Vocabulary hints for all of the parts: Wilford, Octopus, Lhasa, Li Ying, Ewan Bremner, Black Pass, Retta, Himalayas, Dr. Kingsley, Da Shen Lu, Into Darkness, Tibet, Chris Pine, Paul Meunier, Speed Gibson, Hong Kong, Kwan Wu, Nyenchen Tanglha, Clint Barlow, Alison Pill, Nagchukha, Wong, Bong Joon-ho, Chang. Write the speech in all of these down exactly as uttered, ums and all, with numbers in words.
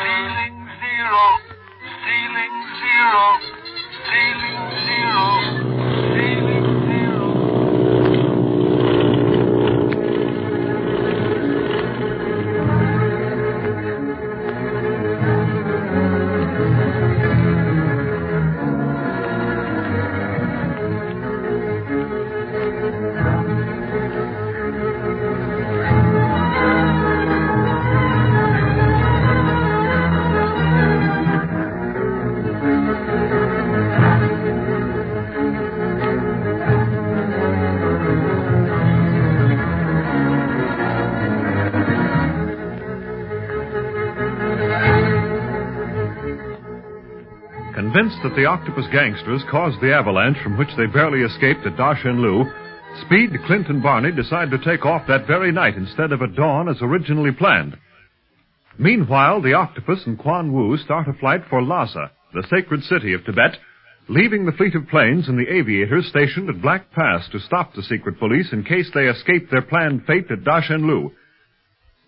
ceiling zero, ceiling zero, ceiling zero, ceiling Convinced that the Octopus gangsters caused the avalanche from which they barely escaped at Da Shen Lu, Speed, Clint, and Barney decide to take off that very night instead of at dawn as originally planned. Meanwhile, the Octopus and Kwan Wu start a flight for Lhasa, the sacred city of Tibet, leaving the fleet of planes and the aviators stationed at Black Pass to stop the secret police in case they escape their planned fate at Da Shen Lu.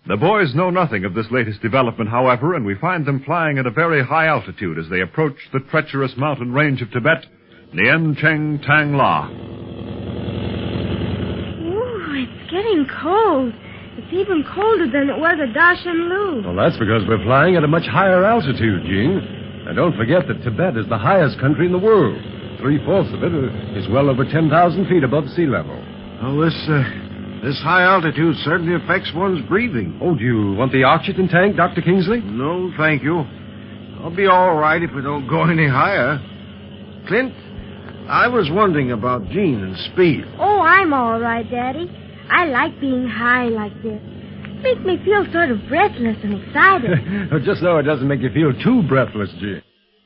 The boys know nothing of this latest development, however, and we find them flying at a very high altitude as they approach the treacherous mountain range of Tibet, Nyenchen Tanglha. Ooh, it's getting cold. It's even colder than it was at Da Shen Lu. Well, that's because we're flying at a much higher altitude, Jean. And don't forget that Tibet is the highest country in the world. Three-fourths of it is well over ten thousand feet above sea level. Well, this, uh... This high altitude certainly affects one's breathing. Oh, do you want the oxygen tank, Doctor Kingsley? No, thank you. I'll be all right if we don't go any higher. Clint, I was wondering about Jean and Speed. Oh, I'm all right, Daddy. I like being high like this. It makes me feel sort of breathless and excited. Just so it doesn't make you feel too breathless, Jean.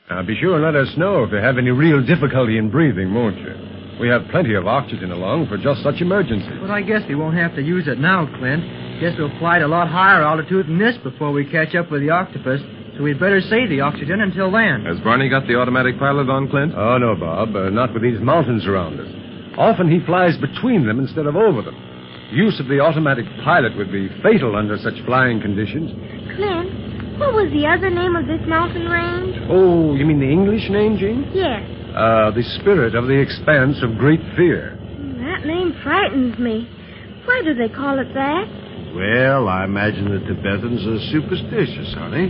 Now, be sure and let us know if you have any real difficulty in breathing, won't you? We have plenty of oxygen along for just such emergencies. Well, I guess we won't have to use it now, Clint. Guess we'll fly at a lot higher altitude than this before we catch up with the Octopus, so we'd better save the oxygen until then. Has Barney got the automatic pilot on, Clint? Oh, no, Bob. Uh, not with these mountains around us. Often he flies between them instead of over them. Use of the automatic pilot would be fatal under such flying conditions. Clint, what was the other name of this mountain range? Oh, you mean the English name, Jean? Yes. Uh, the spirit of the expanse of great fear. That name frightens me. Why do they call it that? Well, I imagine the Tibetans are superstitious, honey.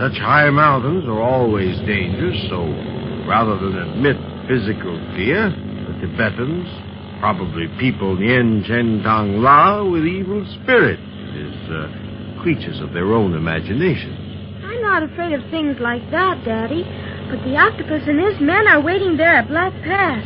Such high mountains are always dangerous, so rather than admit physical fear, the Tibetans probably people Nyenchen Tanglha with evil spirits, is uh, creatures of their own imagination. I'm not afraid of things like that, Daddy. But the Octopus and his men are waiting there at Black Pass.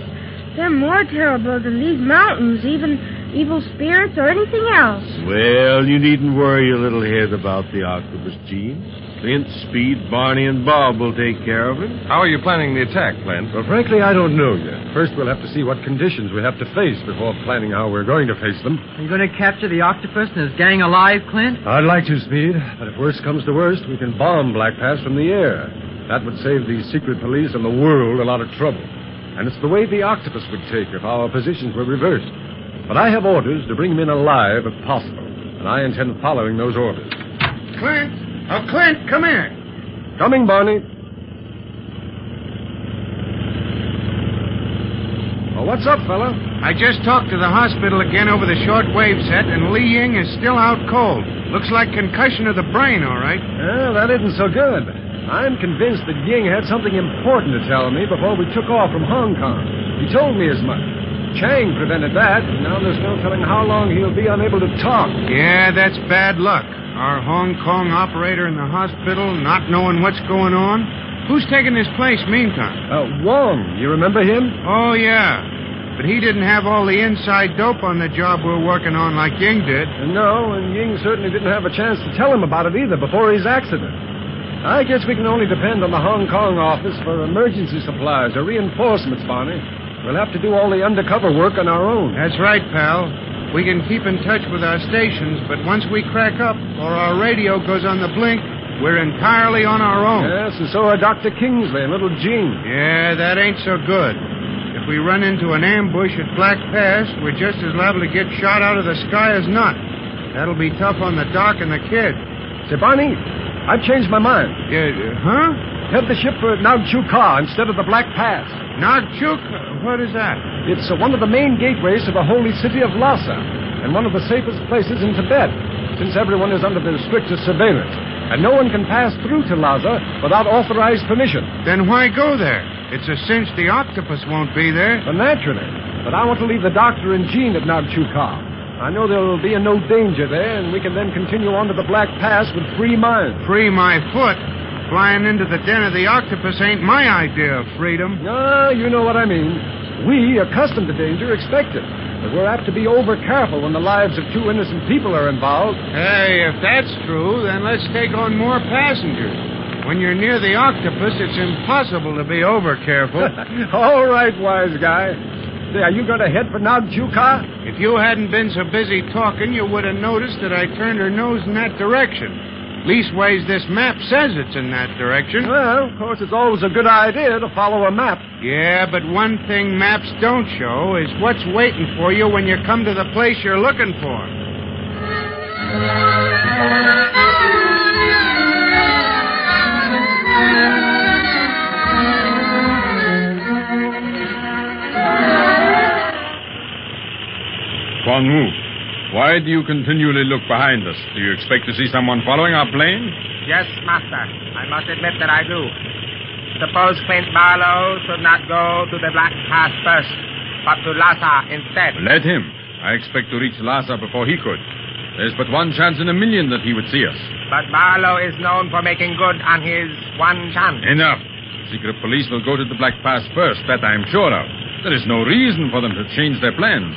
They're more terrible than these mountains, even evil spirits or anything else. Well, you needn't worry your little head about the Octopus, Jean. Clint, Speed, Barney, and Bob will take care of it. How are you planning the attack, Clint? Well, frankly, I don't know yet. First, we'll have to see what conditions we have to face before planning how we're going to face them. Are you going to capture the Octopus and his gang alive, Clint? I'd like to, Speed. But if worse comes to worst, we can bomb Black Pass from the air. That would save the secret police and the world a lot of trouble. And it's the way the Octopus would take if our positions were reversed. But I have orders to bring him in alive if possible, and I intend following those orders. Clint. Oh, Clint, come here. Coming, Barney. Well, what's up, fella? I just talked to the hospital again over the shortwave set, and Li Ying is still out cold. Looks like concussion of the brain, all right. Well, that isn't so good. I'm convinced that Ying had something important to tell me before we took off from Hong Kong. He told me as much. Chang prevented that, and now there's no telling how long he'll be unable to talk. Yeah, that's bad luck. Our Hong Kong operator in the hospital, not knowing what's going on. Who's taking his place meantime? Uh, Wong. You remember him? Oh, yeah. But he didn't have all the inside dope on the job we're working on like Ying did. No, and Ying certainly didn't have a chance to tell him about it either before his accident. I guess we can only depend on the Hong Kong office for emergency supplies or reinforcements, Barney. We'll have to do all the undercover work on our own. That's right, pal. We can keep in touch with our stations, but once we crack up or our radio goes on the blink, we're entirely on our own. Yes, and so are Doctor Kingsley and little Jean. Yeah, that ain't so good. If we run into an ambush at Black Pass, we're just as liable to get shot out of the sky as not. That'll be tough on the doc and the kid. Say, Barney, I've changed my mind. Yeah, huh? Head the ship for Nagchukha instead of the Black Pass. Nagchukha? What is that? It's uh, one of the main gateways to the holy city of Lhasa, and one of the safest places in Tibet, since everyone is under the strictest surveillance, and no one can pass through to Lhasa without authorized permission. Then why go there? It's a cinch the octopus won't be there. Well, naturally. But I want to leave the doctor and Jean at Nagchukha. I know there will be in no danger there, and we can then continue on to the Black Pass with free minds. Free my foot? Flying into the den of the octopus ain't my idea of freedom. Ah, you know what I mean. We, accustomed to danger, expect it. But we're apt to be over-careful when the lives of two innocent people are involved. Hey, if that's true, then let's take on more passengers. When you're near the octopus, it's impossible to be over-careful. All right, wise guy. Say, are you going to head for Nagchukha? If you hadn't been so busy talking, you would have noticed that I turned her nose in that direction. Leastways, this map says it's in that direction. Well, of course, it's always a good idea to follow a map. Yeah, but one thing maps don't show is what's waiting for you when you come to the place you're looking for. Kwan Wu. Why do you continually look behind us? Do you expect to see someone following our plane? Yes, Master. I must admit that I do. Suppose Clint Barlow should not go to the Black Pass first, but to Lhasa instead. Let him. I expect to reach Lhasa before he could. There's but one chance in a million that he would see us. But Barlow is known for making good on his one chance. Enough. Secret police will go to the Black Pass first, that I am sure of. There is no reason for them to change their plans.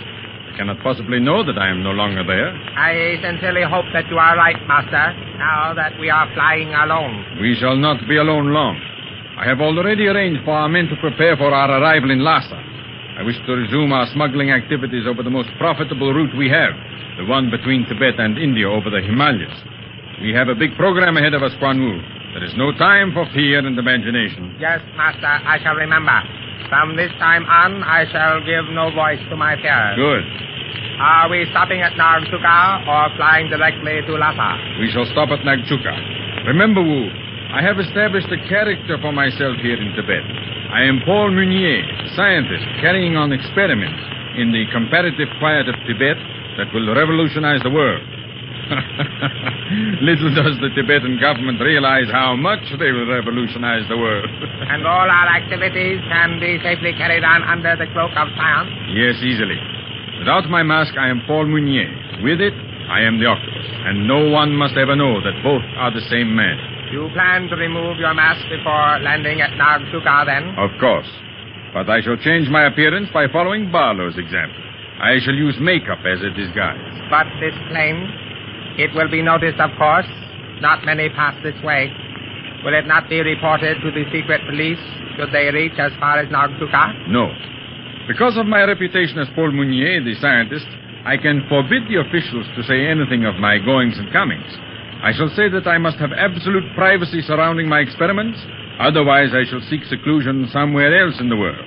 I cannot possibly know that I am no longer there. I sincerely hope that you are right, Master, now that we are flying alone. We shall not be alone long. I have already arranged for our men to prepare for our arrival in Lhasa. I wish to resume our smuggling activities over the most profitable route we have, the one between Tibet and India over the Himalayas. We have a big program ahead of us, Kwan Wu. There is no time for fear and imagination. Yes, Master, I shall remember. From this time on, I shall give no voice to my fears. Good. Are we stopping at Nagchukha or flying directly to Lhasa? We shall stop at Nagchukha. Remember, Wu, I have established a character for myself here in Tibet. I am Paul Meunier, a scientist carrying on experiments in the comparative quiet of Tibet that will revolutionize the world. Little does the Tibetan government realize how much they will revolutionize the world. And all our activities can be safely carried on under the cloak of science? Yes, easily. Without my mask, I am Paul Meunier. With it, I am the octopus. And no one must ever know that both are the same man. You plan to remove your mask before landing at Nagchukha, then? Of course. But I shall change my appearance by following Barlow's example. I shall use makeup as a disguise. But this plane... It will be noticed, of course. Not many pass this way. Will it not be reported to the secret police should they reach as far as Nagchukha? No. Because of my reputation as Paul Meunier, the scientist, I can forbid the officials to say anything of my goings and comings. I shall say that I must have absolute privacy surrounding my experiments. Otherwise, I shall seek seclusion somewhere else in the world.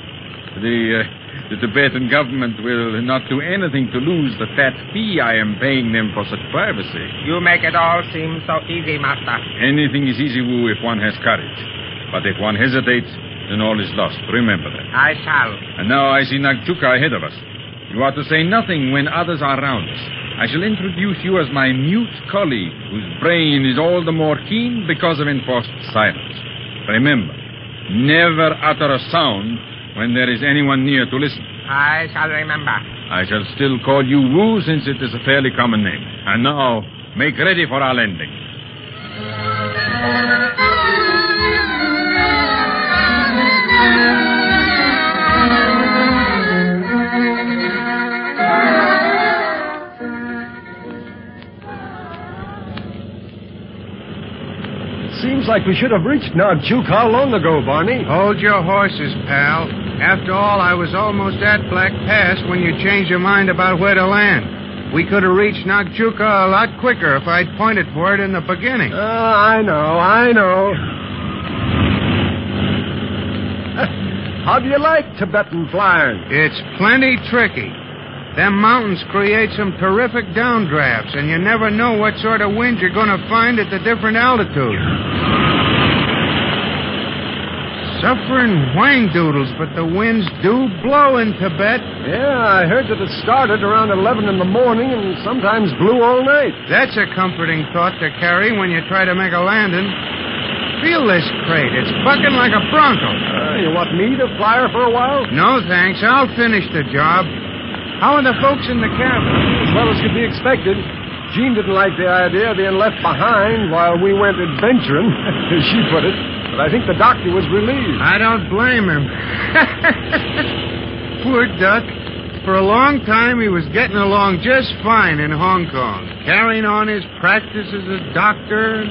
The, uh, The Tibetan government will not do anything to lose the fat fee I am paying them for such privacy. You make it all seem so easy, Master. Anything is easy, Wu, if one has courage. But if one hesitates, then all is lost. Remember that. I shall. And now I see Nagchukha ahead of us. You are to say nothing when others are round us. I shall introduce you as my mute colleague, whose brain is all the more keen because of enforced silence. Remember, never utter a sound when there is anyone near to listen. I shall remember. I shall still call you Wu, since it is a fairly common name. And now, make ready for our landing. Seems like we should have reached Nagchukha long ago, Barney. Hold your horses, pal. After all, I was almost at Black Pass when you changed your mind about where to land. We could have reached Nagchukha a lot quicker if I'd pointed for it in the beginning. Oh, I know, I know. How do you like Tibetan flying? It's plenty tricky. Them mountains create some terrific downdrafts, and you never know what sort of wind you're going to find at the different altitudes. Suffering whang-doodles, but the winds do blow in Tibet. Yeah, I heard that it started around eleven in the morning and sometimes blew all night. That's a comforting thought to carry when you try to make a landing. Feel this crate. It's bucking like a bronco. Uh, you want me to fly her for a while? No, thanks. I'll finish the job. How are the folks in the camp? As well as could be expected. Jean didn't like the idea of being left behind while we went adventuring, as she put it. But I think the doctor was relieved. I don't blame him. Poor duck. For a long time, he was getting along just fine in Hong Kong, carrying on his practice as a doctor,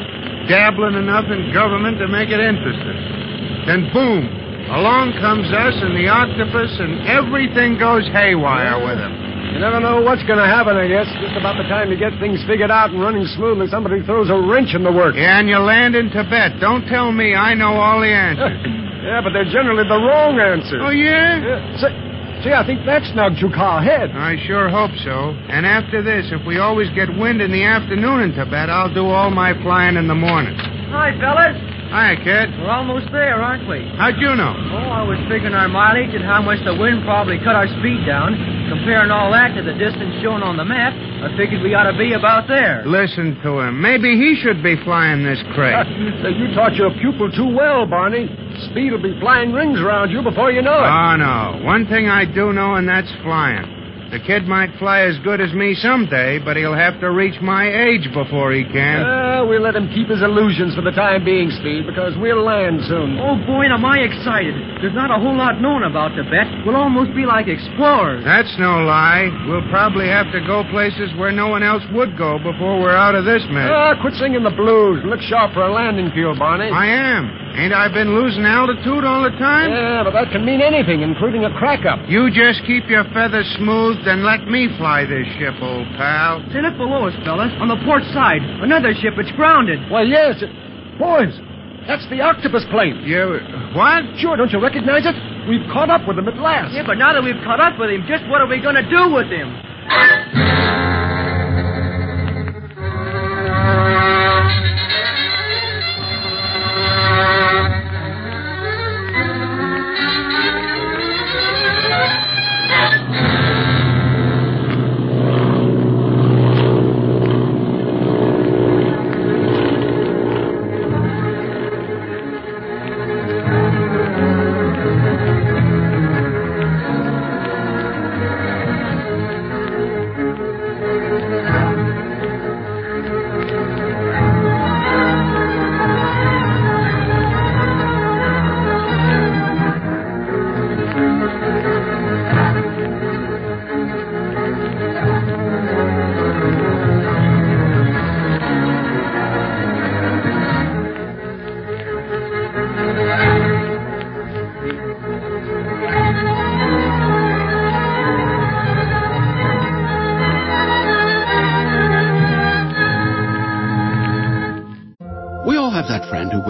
dabbling enough in government to make it interesting. Then, boom, along comes us and the octopus, and everything goes haywire with him. You never know what's going to happen, I guess. Just about the time you get things figured out and running smoothly, somebody throws a wrench in the works. Yeah, and you land in Tibet. Don't tell me I know all the answers. Yeah, but they're generally the wrong answers. Oh, yeah? yeah. So, see, I think that's Nagchukha ahead. I sure hope so. And after this, if we always get wind in the afternoon in Tibet, I'll do all my flying in the morning. Hi, fellas. Hi, kid. We're almost there, aren't we? How'd you know? Oh, I was figuring our mileage and how much the wind probably cut our speed down. Comparing all that to the distance shown on the map, I figured we ought to be about there. Listen to him. Maybe he should be flying this crate. So you taught your pupil too well, Barney. Speed will be flying rings around you before you know it. Oh, no. One thing I do know, and that's flying. The kid might fly as good as me someday, but he'll have to reach my age before he can. Uh, we'll let him keep his illusions for the time being, Speed, because we'll land soon. Oh, boy, am I excited. There's not a whole lot known about Tibet. We'll almost be like explorers. That's no lie. We'll probably have to go places where no one else would go before we're out of this mess. Ah, uh, quit singing the blues. Look sharp for a landing field, Barney. I am. Ain't I been losing altitude all the time? Yeah, but that can mean anything, including a crack-up. You just keep your feathers smooth and let me fly this ship, old pal. See, look below us, fellas. On the port side, another ship. It's grounded. Well, yes. It... Boys, that's the octopus plane. You... What? Sure, don't you recognize it? We've caught up with him at last. Yeah, but now that we've caught up with him, just what are we going to do with him?